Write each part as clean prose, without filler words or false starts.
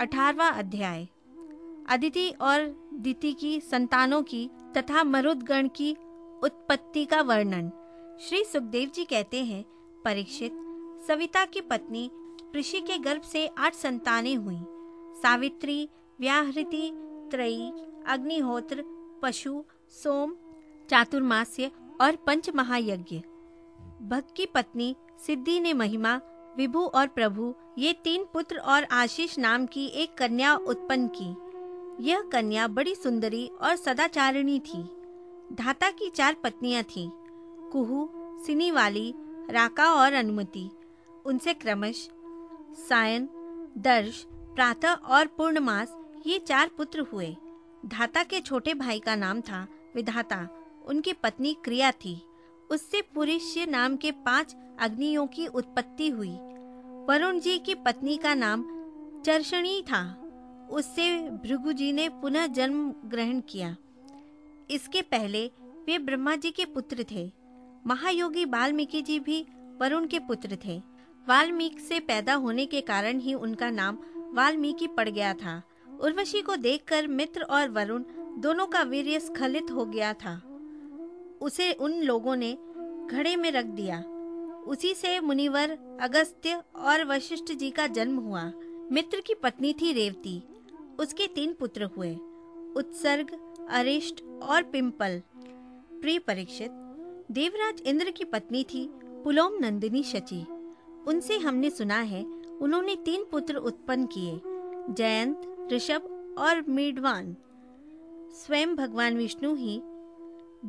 18वां अध्याय। अदिति और दिति की संतानों की तथा मरुदगण की उत्पत्ति का वर्णन। श्री सुखदेव जी कहते हैं, परीक्षित, सविता की पत्नी ऋषि के गर्भ से 8 संतानें हुईं। सावित्री, व्याहृति, त्रयी, अग्निहोत्र, पशु, सोम, चातुर्मास्य और पंच महायज्ञ। भक्त की पत्नी सिद्धि ने महिमा, विभु और प्रभु ये 3 पुत्र और आशीष नाम की एक कन्या उत्पन्न की। यह कन्या बड़ी सुंदरी और सदाचारिणी थी। धाता की 4 पत्नियां थीं, कुहू, सिनीवाली, राका और अनुमति। उनसे क्रमश सायन, दर्श, प्रातः और पूर्णमास ये 4 पुत्र हुए। धाता के छोटे भाई का नाम था विधाता। उनकी पत्नी क्रिया थी। उससे पुरुष्य नाम के 5 अग्नियों की उत्पत्ति हुई। वरुण जी की पत्नी का नाम चर्षणी था। उससे भृगु जी ने पुनः जन्म ग्रहण किया। इसके पहले वे ब्रह्मा जी के पुत्र थे। महायोगी वाल्मीकि जी भी वरुण के पुत्र थे। वाल्मीकि से पैदा होने के कारण ही उनका नाम वाल्मीकि पड़ गया था। उर्वशी को देखकर मित्र और वरुण दोनों का वीर्य स्खलित हो गया था। उसे उन लोगों ने घड़े में रख दिया। उसी से मुनिवर अगस्त्य और वशिष्ठ जी का जन्म हुआ। मित्र की पत्नी थी रेवती। उसके 3 पुत्र हुए, उत्सर्ग, अरिष्ट और पिंपल। प्रिय परीक्षित, देवराज इंद्र की पत्नी थी पुलोम नंदिनी शची। उनसे हमने सुना है उन्होंने तीन पुत्र उत्पन्न किए, जयंत, ऋषभ और मीडवान। स्वयं भगवान विष्णु ही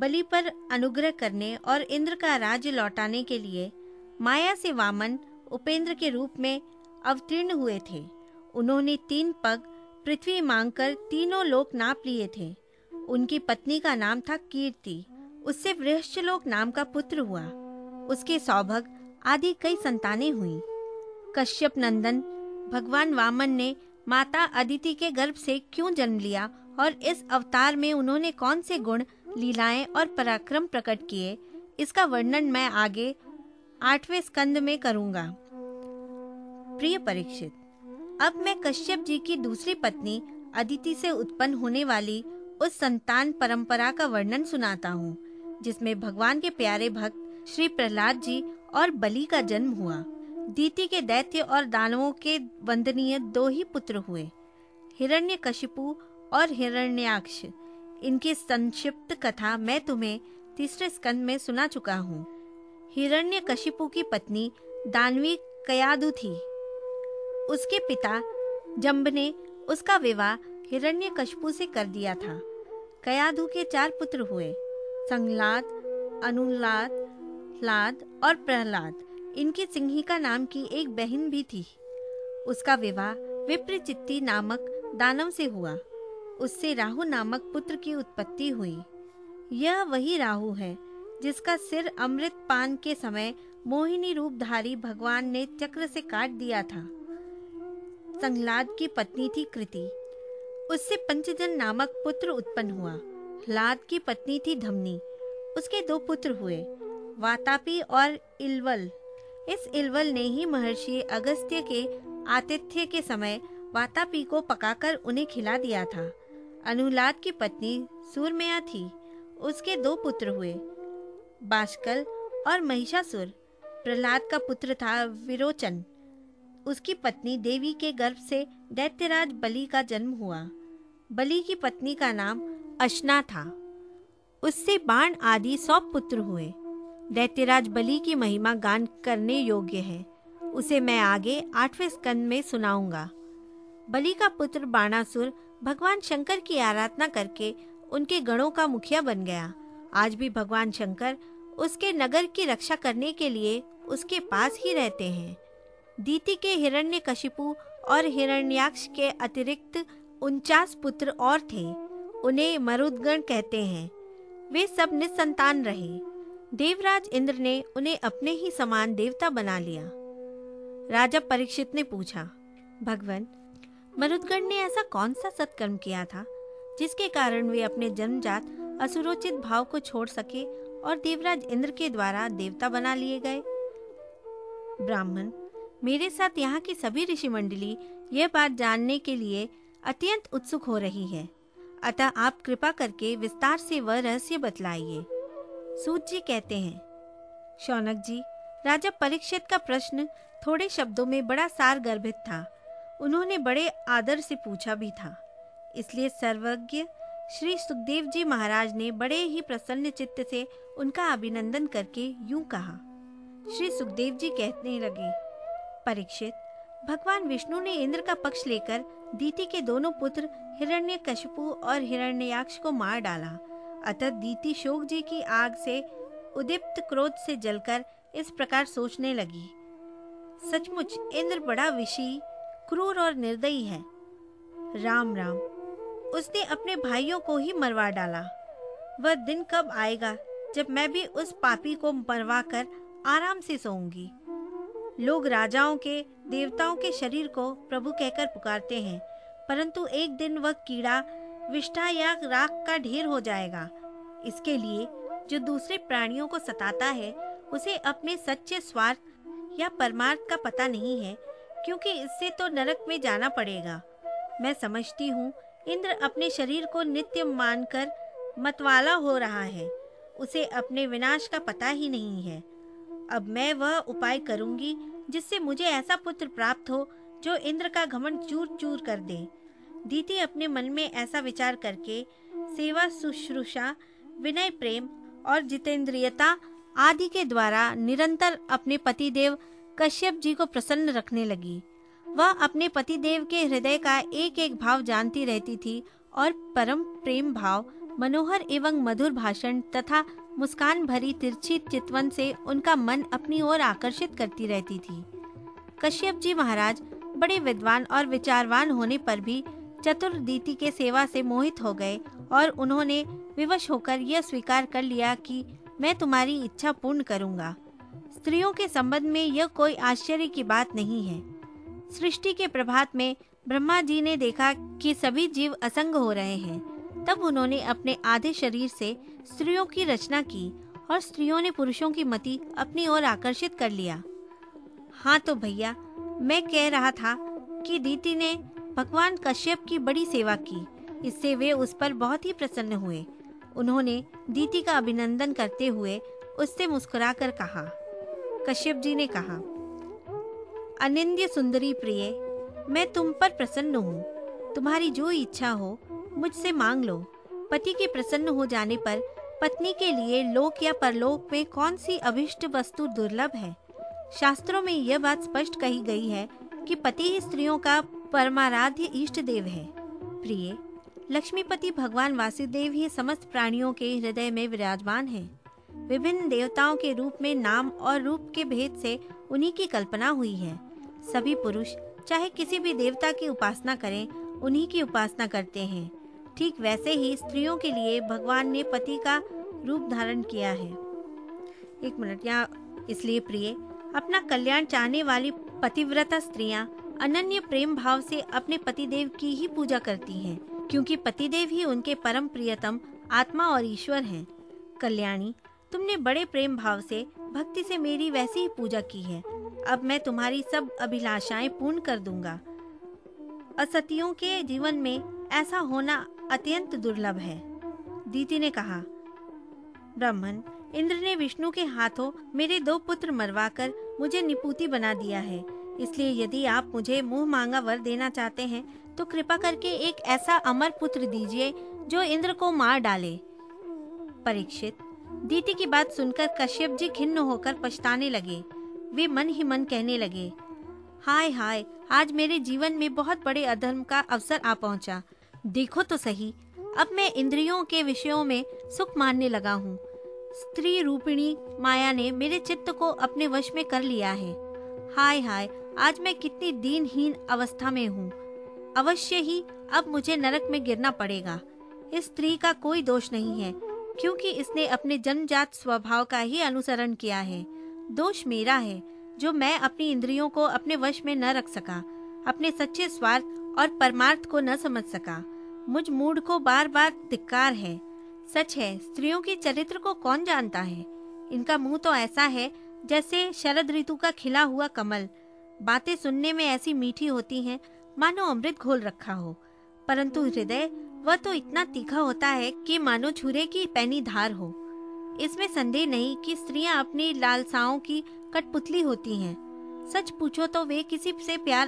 बलि पर अनुग्रह करने और इंद्र का राज्य लौटाने के लिए माया से वामन उपेंद्र के रूप में अवतीर्ण हुए थे। उन्होंने 3 पग पृथ्वी मांगकर तीनों लोक नाप लिए थे। उनकी पत्नी का नाम था कीर्ति। उससे वृहश्चलोक नाम का पुत्र हुआ। उसके सौभग आदि कई संतानें हुईं। कश्यप नंदन भगवान वामन ने माता अदिति के गर्भ से क्यों जन्म लिया और इस अवतार में उन्होंने कौन से गुण, लीलाएं और पराक्रम प्रकट किए, इसका वर्णन मैं आगे 8वें स्कंद में करूंगा। प्रिय परीक्षित, अब मैं कश्यप जी की दूसरी पत्नी अदिति से उत्पन्न होने वाली उस संतान परंपरा का वर्णन सुनाता हूँ, जिसमें भगवान के प्यारे भक्त श्री प्रहलाद जी और बलि का जन्म हुआ। दीति के दैत्य और दानवों के वंदनीय 2 ही पुत्र हुए, हिरण्यकशिपु और हिरण्याक्ष। इनकी संक्षिप्त कथा मैं तुम्हें 3रे स्कंद में सुना चुका हूँ। हिरण्यकशिपु की पत्नी दानवी कयादु थी। उसके पिता जम्ब ने उसका विवाह हिरण्यकशिपु से कर दिया था। कयादु के 4 पुत्र हुए, संगलाद, अनुलाद, लाद और प्रहलाद। इनकी सिंहिका नाम की एक बहन भी थी। उसका विवाह विप्रचित्ति नामक दानव से हुआ। उससे राहु नामक पुत्र की उत्पत्ति हुई। यह वही राहु है जिसका सिर अमृत पान के समय मोहिनी रूपधारी भगवान ने चक्र से काट दिया था। संगलाद की पत्नी थी कृति। उससे पंचजन नामक पुत्र उत्पन्न हुआ। लाद की पत्नी थी धमनी। उसके 2 पुत्र हुए, वातापी और इल्वल। इस इल्वल ने ही महर्षि अगस्त्य के आतिथ्य के समय वातापी को पकाकर उन्हें खिला दिया था। अनुलाद की पत्नी सूरमेया थी। उसके 2 पुत्र हुए, बाष्कल और महिषासुर। प्रहलाद का पुत्र था विरोचन। उसकी पत्नी देवी के गर्भ से दैत्यराज बलि का जन्म हुआ। बलि की पत्नी का नाम अश्ना था। उससे बाण आदि 100 पुत्र हुए। दैत्यराज बलि की महिमा गान करने योग्य है। उसे मैं आगे 8वें स्कंद में सुनाऊंगा। बलि का पुत्र बाणासुर भगवान शंकर की आराधना करके उनके गणों का मुखिया बन गया। आज भी भगवान शंकर उसके नगर की रक्षा करने के लिए उसके पास ही रहते हैं। दीति के हिरण्यकशिपु और हिरण्याक्ष के अतिरिक्त 49 पुत्र और थे। उन्हें मरुदगण कहते हैं। वे सब निसंतान रहे। देवराज इंद्र ने उन्हें अपने ही समान देवता बना लिया। राजा परीक्षित ने पूछा, भगवान, मरुदगण ने ऐसा कौन सा सत्कर्म किया था जिसके कारण वे अपने जन्मजात असुरोचित भाव को छोड़ सके और देवराज इंद्र के द्वारा देवता बना लिए गए? ब्राह्मण, मेरे साथ यहाँ की सभी ऋषि मंडली यह बात जानने के लिए अत्यंत उत्सुक हो रही है, अतः आप कृपा करके विस्तार से वह रहस्य बतलाइए। सूत जी कहते हैं, शौनक जी, राजा परीक्षित का प्रश्न थोड़े शब्दों में बड़ा सार गर्भित था। उन्होंने बड़े आदर से पूछा भी था, इसलिए सर्वज्ञ श्री सुखदेव जी महाराज ने बड़े ही प्रसन्न चित्त से उनका अभिनंदन करके यूं कहा। श्री सुखदेव जी कहने लगे, परीक्षित, भगवान विष्णु ने इंद्र का पक्ष लेकर दीति के दोनों पुत्र हिरण्यकशिपु और हिरण्याक्ष को मार डाला, अतः दीति शोक जी की आग से उदीप्त क्रोध से जलकर इस प्रकार सोचने लगी, सचमुच इंद्र बड़ा विषी, क्रूर और निर्दयी है। राम राम, उसने अपने भाइयों को ही मरवा डाला। वह दिन कब आएगा जब मैं भी उस पापी को मरवा कर आराम से सोऊंगी। लोग राजाओं के, देवताओं के शरीर को प्रभु कहकर पुकारते हैं, परंतु एक दिन वह कीड़ा विष्ठा या राख का ढेर हो जाएगा। इसके लिए जो दूसरे प्राणियों को सताता है, उसे अपने सच्चे स्वार्थ या परमार्थ का पता नहीं है, क्योंकि इससे तो नरक में जाना पड़ेगा। मैं समझती हूँ इंद्र अपने शरीर को नित्य मानकर मतवाला हो रहा है, उसे अपने विनाश का पता ही नहीं है। अब मैं वह उपाय करूंगी जिससे मुझे ऐसा पुत्र प्राप्त हो जो इंद्र का घमंड चूर चूर कर दे। दीति अपने मन में ऐसा विचार करके सेवा शुश्रूषा, विनय, प्रेम और जितेंद्रियता आदि के द्वारा निरंतर अपने पतिदेव कश्यप जी को प्रसन्न रखने लगी। वह अपने पतिदेव के हृदय का एक एक भाव जानती रहती थी और परम प्रेम भाव, मनोहर एवं मधुर भाषण तथा मुस्कान भरी तिरछी चितवन से उनका मन अपनी ओर आकर्षित करती रहती थी। कश्यप जी महाराज बड़े विद्वान और विचारवान होने पर भी चतुर दीति के सेवा से मोहित हो गए और उन्होंने विवश होकर यह स्वीकार कर लिया कि मैं तुम्हारी इच्छा पूर्ण करूंगा। स्त्रियों के संबंध में यह कोई आश्चर्य की बात नहीं है। सृष्टि के प्रभात में ब्रह्मा जी ने देखा कि सभी जीव असंग हो रहे हैं, तब उन्होंने अपने आधे शरीर से स्त्रियों की रचना की और स्त्रियों ने पुरुषों की मति अपनी ओर आकर्षित कर लिया। हाँ तो भैया, मैं कह रहा था कि दीति ने भगवान कश्यप की बड़ी सेवा की, इससे वे उस पर बहुत ही प्रसन्न हुए। उन्होंने दीति का अभिनंदन करते हुए उससे मुस्कुराकर कहा। कश्यप जी ने कहा, अनिंद्य सुंदरी प्रिय, मैं तुम पर प्रसन्न हूँ। तुम्हारी जो इच्छा हो मुझसे मांग लो। पति के प्रसन्न हो जाने पर पत्नी के लिए लोक या परलोक में कौन सी अभिष्ट वस्तु दुर्लभ है? शास्त्रों में यह बात स्पष्ट कही गई है कि पति ही स्त्रियों का परमाराध्य इष्ट देव है। प्रिय, लक्ष्मीपति भगवान वासुदेव ही समस्त प्राणियों के हृदय में विराजमान है। विभिन्न देवताओं के रूप में नाम और रूप के भेद से उन्हीं की कल्पना हुई है। सभी पुरुष चाहे किसी भी देवता की उपासना करें, उन्हीं की उपासना करते हैं। ठीक वैसे ही स्त्रियों के लिए भगवान ने पति का रूप धारण किया है। एक मिनट, यहाँ इसलिए प्रिय, अपना कल्याण चाहने वाली पतिव्रता स्त्रियाँ अनन्य प्रेम भाव से अपने पतिदेव की ही पूजा करती हैं, क्योंकि पतिदेव ही उनके परम प्रियतम आत्मा और ईश्वर हैं। कल्याणी, तुमने बड़े प्रेम भाव से, भक्ति से मेरी वैसी ही पूजा की है। अब मैं तुम्हारी सब अभिलाषाएं पूर्ण कर दूंगा। असतियों के जीवन में ऐसा होना अत्यंत दुर्लभ है। दीति ने कहा, ब्राह्मण, इंद्र ने विष्णु के हाथों मेरे दो पुत्र मरवाकर मुझे निपुति बना दिया है, इसलिए यदि आप मुझे मुंह मांगा वर देना चाहते हैं तो कृपा करके एक ऐसा अमर पुत्र दीजिए जो इंद्र को मार डाले। परीक्षित, दीति की बात सुनकर कश्यप जी खिन्न होकर पछताने लगे। वे मन ही मन कहने लगे, हाय हाय, आज मेरे जीवन में बहुत बड़े अधर्म का अवसर आ पहुंचा। देखो तो सही, अब मैं इंद्रियों के विषयों में सुख मानने लगा हूँ। स्त्री रूपिणी माया ने मेरे चित्त को अपने वश में कर लिया है। हाय हाय, आज मैं कितनी दीनहीन अवस्था में हूँ। अवश्य ही अब मुझे नरक में गिरना पड़ेगा। इस स्त्री का कोई दोष नहीं है, क्योंकि इसने अपने जन्मजात स्वभाव का ही अनुसरण किया है। दोष मेरा है जो मैं अपनी इंद्रियों को अपने वश में न रख सका, अपने सच्चे स्वार्थ और परमार्थ को न समझ सका। मुझ मूड को बार बार धिक्कार है। सच है, स्त्रियों के चरित्र को कौन जानता है? इनका मुंह तो ऐसा है जैसे शरद ऋतु का खिला हुआ कमल। बातें सुनने में ऐसी मीठी होती हैं मानो अमृत घोल रखा हो, परंतु हृदय वह तो इतना तीखा होता है कि मानो छुरे की पैनी धार हो। इसमें संदेह नहीं कि स्त्रियां अपनी लालसाओं की कठपुतली होती हैं। सच पूछो तो वे किसी से प्यार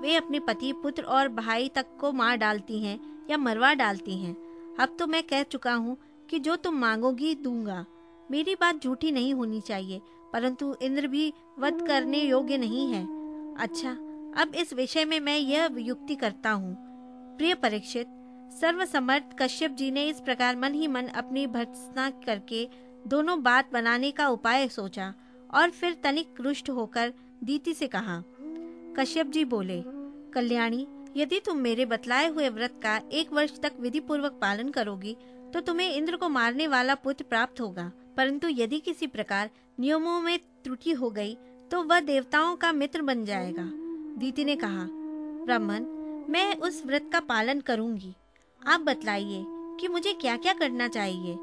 वे अपने पति, पुत्र और भाई तक को मार डालती हैं या मरवा डालती हैं। अब तो मैं कह चुका हूँ कि जो तुम मांगोगी दूंगा। मेरी बात झूठी नहीं होनी चाहिए, परंतु इंद्र भी वध करने योग्य नहीं है। अच्छा, अब इस विषय में मैं यह युक्ति करता हूँ। प्रिय परीक्षित, सर्वसमर्थ कश्यप जी ने इस प्रकार मन ही मन अपनी भर्त्सना करके दोनों बात बनाने का उपाय सोचा और फिर तनिक रुष्ट होकर दीति से कहा। कश्यप जी बोले, कल्याणी, यदि तुम मेरे बतलाए हुए व्रत का 1 वर्ष तक विधि पूर्वक पालन करोगी तो तुम्हें इंद्र को मारने वाला पुत्र प्राप्त होगा, परंतु यदि किसी प्रकार नियमों में त्रुटि हो गई तो वह देवताओं का मित्र बन जाएगा। दीति ने कहा, ब्राह्मण, मैं उस व्रत का पालन करूंगी। आप बतलाइए कि मुझे क्या क्या करना चाहिए,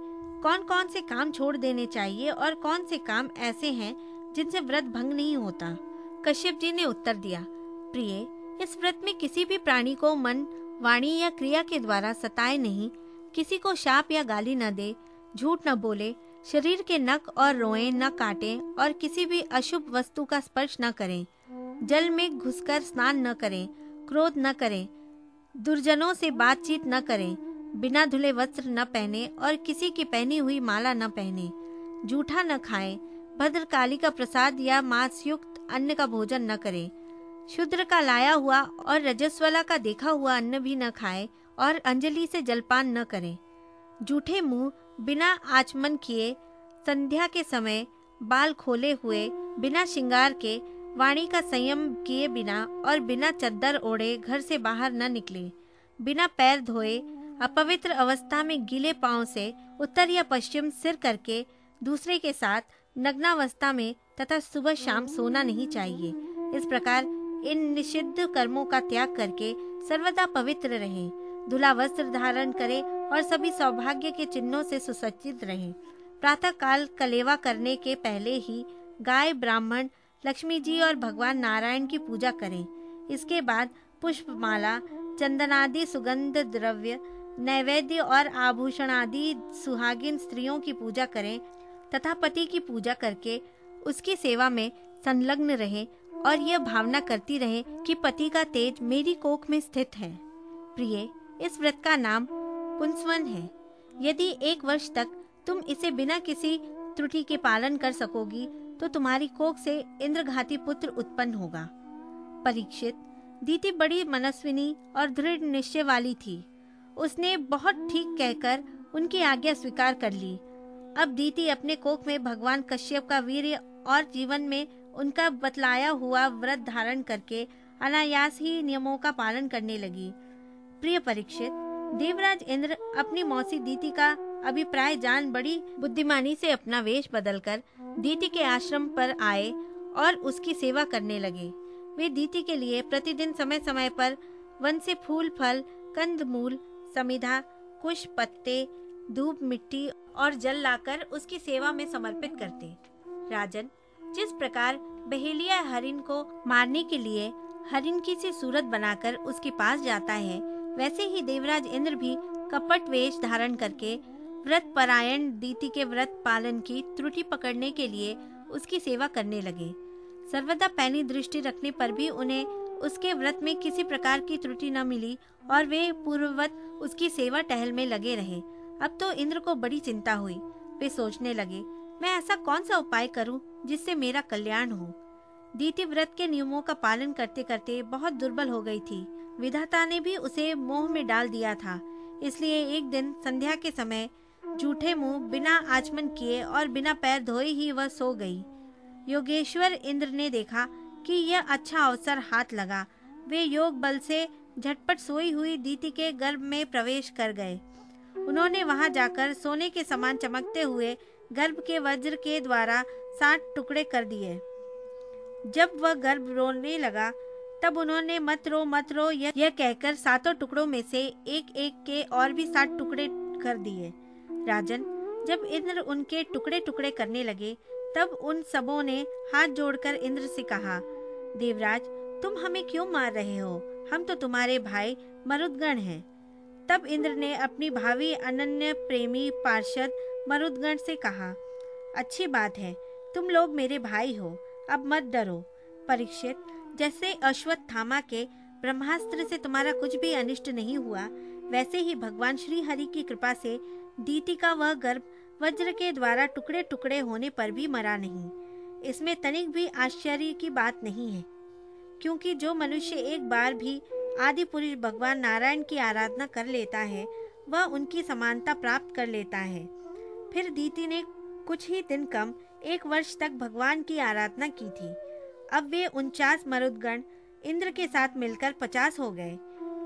कौन कौन से काम छोड़ देने चाहिए और कौन से काम ऐसे हैं जिनसे व्रत भंग नहीं होता। कश्यप जी ने उत्तर दिया, प्रिय, इस व्रत में किसी भी प्राणी को मन, वाणी या क्रिया के द्वारा सताए नहीं, किसी को शाप या गाली न दे, झूठ न बोले, शरीर के नख और रोए न काटे और किसी भी अशुभ वस्तु का स्पर्श न करें, जल में घुसकर स्नान न करें, क्रोध न करें, दुर्जनों से बातचीत न करें, बिना धुले वस्त्र न पहने और किसी की पहनी हुई माला न पहने, जूठा न खाएं, भद्रकाली का प्रसाद या मांसयुक्त अन्न का भोजन न करें, शूद्र का लाया हुआ और रजस्वला का देखा हुआ अन्न भी न खाएं और अंजलि से जलपान न करें, जूठे मुंह, बिना आचमन किए, संध्या के समय बाल खोले हुए, बिना श्रृंगार के, वाणी का संयम किए बिना और बिना चद्दर ओढ़े घर से बाहर न निकले, बिना पैर धोए, अपवित्र अवस्था में गीले पांव से उत्तर या पश्चिम सिर करके दूसरे के साथ नग्नावस्था में तथा सुबह शाम सोना नहीं चाहिए। इस प्रकार इन निषिद्ध कर्मों का त्याग करके सर्वदा पवित्र रहें, धुला वस्त्र धारण करें और सभी सौभाग्य के चिन्हों से सुसज्जित रहें। प्रातः काल कलेवा करने के पहले ही गाय, ब्राह्मण, लक्ष्मी जी और भगवान नारायण की पूजा करें। इसके बाद पुष्पमाला, चंदनादि सुगंध द्रव्य, नैवेद्य और आभूषण आदि सुहागिन स्त्रियों की पूजा करें तथा पति की पूजा करके उसकी सेवा में संलग्न रहें और यह भावना करती रहें कि पति का तेज मेरी कोख में स्थित है। प्रिय, इस व्रत का नाम पुंसवन है। यदि 1 वर्ष तक तुम इसे बिना किसी त्रुटि के पालन कर सकोगी तो तुम्हारी कोख से इंद्रघाती पुत्र उत्पन्न होगा। परीक्षित, दीति बड़ी मनस्विनी और दृढ़ निश्चय वाली थी। उसने बहुत ठीक कहकर उनकी आज्ञा स्वीकार कर ली। अब दीति अपने कोख में भगवान कश्यप का वीर्य और जीवन में उनका बतलाया हुआ व्रत धारण करके अनायास ही नियमों का पालन करने लगी। प्रिय परीक्षित, देवराज इंद्र अपनी मौसी दीति का अभिप्राय जान बड़ी बुद्धिमानी से अपना वेश बदलकर दीति के आश्रम पर आए और उसकी सेवा करने लगे। वे दीति के लिए प्रतिदिन समय समय पर वन से फूल, फल, कंदमूल, समिधा, कुश, पत्ते, धूप, मिट्टी और जल लाकर उसकी सेवा में समर्पित करते। राजन, जिस प्रकार बहेलिया हरिन को मारने के लिए हरिन की सी सूरत बनाकर उसके पास जाता है, वैसे ही देवराज इंद्र भी कपट वेश धारण करके व्रत परायण दीति के व्रत पालन की त्रुटि पकड़ने के लिए उसकी सेवा करने लगे। सर्वदा पैनी दृष्टि रखने पर भी उन्हें उसके व्रत में किसी प्रकार की त्रुटि न मिली और वे पूर्ववत उसकी सेवा टहल में लगे रहे। अब तो इंद्र को बड़ी चिंता हुई। वे सोचने लगे, मैं ऐसा कौन सा उपाय करूं जिससे मेरा कल्याण हो। दीति व्रत के नियमों का पालन करते करते बहुत दुर्बल हो गई थी। विधाता ने भी उसे मोह में डाल दिया था, इसलिए एक दिन संध्या के समय जूठे मुंह, बिना आचमन किए और बिना पैर धोए ही वह सो गई। योगेश्वर इंद्र ने देखा कि यह अच्छा अवसर हाथ लगा। वे योग बल से झटपट सोई हुई दीति के गर्भ में प्रवेश कर गए। उन्होंने वहां जाकर सोने के समान चमकते हुए गर्भ के वज्र के द्वारा 60 टुकड़े कर दिए। जब वह गर्भ रोने लगा तब उन्होंने मत रो यह कहकर 7 टुकड़ों में से एक एक के और भी 60 टुकड़े कर दिए। राजन, जब इंद्र उनके टुकड़े टुकड़े करने लगे तब उन सबों ने हाथ जोड़कर इंद्र से कहा, देवराज, तुम हमें क्यों मार रहे हो? हम तो तुम्हारे भाई मरुदगण हैं। तब इंद्र ने अपनी भावी अनन्य प्रेमी पार्षद मरुदगण से कहा, अच्छी बात है, तुम लोग मेरे भाई हो, अब मत डरो। परीक्षित, जैसे अश्वत्थामा के ब्रह्मास्त्र से तुम्हारा कुछ भी अनिष्ट नहीं हुआ, वैसे ही भगवान श्री हरि की कृपा से दीति का वह गर्भ वज्र के द्वारा टुकड़े टुकड़े होने पर भी मरा नहीं। इसमें तनिक भी आश्चर्य की बात नहीं है, क्योंकि जो मनुष्य एक बार भी आदि पुरुष भगवान नारायण की आराधना कर लेता है, वह उनकी समानता प्राप्त कर लेता है। फिर दीति ने कुछ ही दिन कम 1 वर्ष तक भगवान की आराधना की थी। अब वे 49 मरुदगण इंद्र के साथ मिलकर 50 हो गए।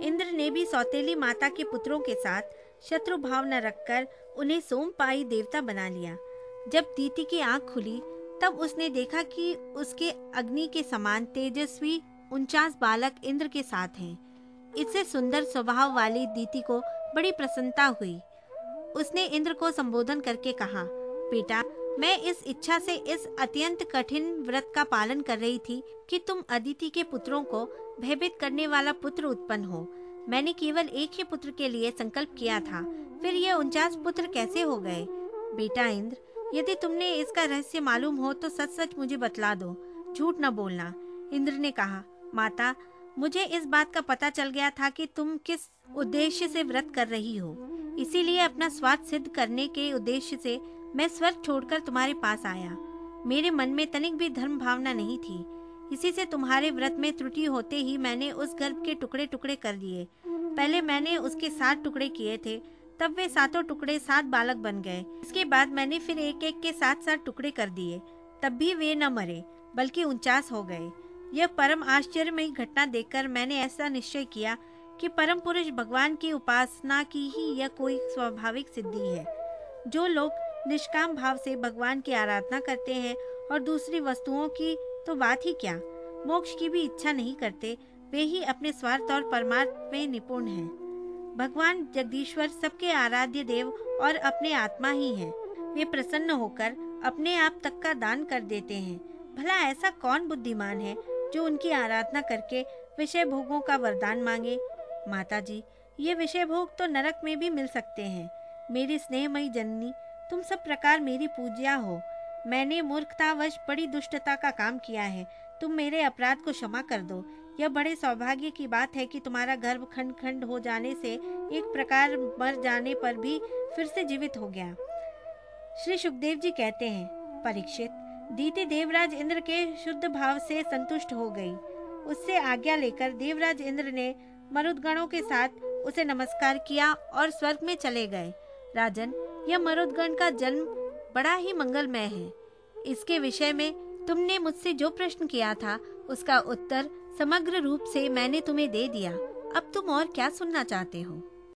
इंद्र ने भी सौतेली माता के पुत्रों के साथ शत्रु भाव न रखकर उन्हें सोमपाई देवता बना लिया। जब दीति की आंख खुली, तब उसने देखा कि उसके अग्नि के समान तेजस्वी 49 बालक इंद्र के साथ हैं। इससे सुंदर स्वभाव वाली दीति को बड़ी प्रसन्नता हुई। उसने इंद्र को संबोधन करके कहा, बेटा, मैं इस इच्छा से इस अत्यंत कठिन व्रत का पालन कर रही थी कि तुम अदिति के पुत्रों को भयभीत करने वाला पुत्र उत्पन्न हो। मैंने केवल एक ही पुत्र के लिए संकल्प किया था, फिर ये 49 पुत्र कैसे हो गए? बेटा इंद्र, यदि तुमने इसका रहस्य मालूम हो तो सच सच मुझे बतला दो, झूठ न बोलना। इंद्र ने कहा, माता, मुझे इस बात का पता चल गया था कि तुम किस उद्देश्य से व्रत कर रही हो, इसीलिए अपना स्वार्थ सिद्ध करने के उद्देश्य से मैं स्वर्ग छोड़कर तुम्हारे पास आया। मेरे मन में तनिक भी धर्म भावना नहीं थी, इसी से तुम्हारे व्रत में त्रुटि होते ही मैंने उस गर्भ के टुकड़े टुकड़े कर दिए। पहले मैंने उसके 7 टुकड़े किए थे, तब वे 7 टुकड़े 7 बालक बन गए। इसके बाद मैंने फिर एक एक के 7-7 टुकड़े कर दिए, तब भी वे न मरे, बल्कि 49 हो गए। यह परम आश्चर्यमयी घटना देखकर मैंने ऐसा निश्चय किया कि परम पुरुष भगवान की उपासना की ही यह कोई स्वाभाविक सिद्धि है। जो लोग निष्काम भाव से भगवान की आराधना करते हैं और दूसरी वस्तुओं की तो बात ही क्या, मोक्ष की भी इच्छा नहीं करते, वे ही अपने स्वार्थ और परमार्थ में निपुण हैं। भगवान जगदीश्वर सबके आराध्य देव और अपने आत्मा ही हैं। वे प्रसन्न होकर अपने आप तक का दान कर देते हैं। भला ऐसा कौन बुद्धिमान है जो उनकी आराधना करके विषय भोगों का वरदान मांगे? माताजी, ये विषय भोग तो नरक में भी मिल सकते हैं। मेरी स्नेहमयी जननी, तुम सब प्रकार मेरी पूज्या हो। मैंने मूर्खतावश बड़ी दुष्टता का काम किया है, तुम मेरे अपराध को क्षमा कर दो। यह बड़े सौभाग्य की बात है कि तुम्हारा गर्भ खंड खंड हो जाने से एक प्रकार मर जाने पर भी फिर से जीवित हो गया। श्री सुखदेव जी कहते हैं, परीक्षित, दीति देवराज इंद्र के शुद्ध भाव से संतुष्ट हो गई। उससे आज्ञा लेकर देवराज इंद्र ने मरुदगणों के साथ उसे नमस्कार किया और स्वर्ग में चले गए। राजन, यह मरुदगण का जन्म बड़ा ही मंगलमय है। इसके विषय में तुमने मुझसे जो प्रश्न किया था, उसका उत्तर समग्र रूप से मैंने तुम्हें दे दिया। अब तुम और क्या सुनना चाहते हो?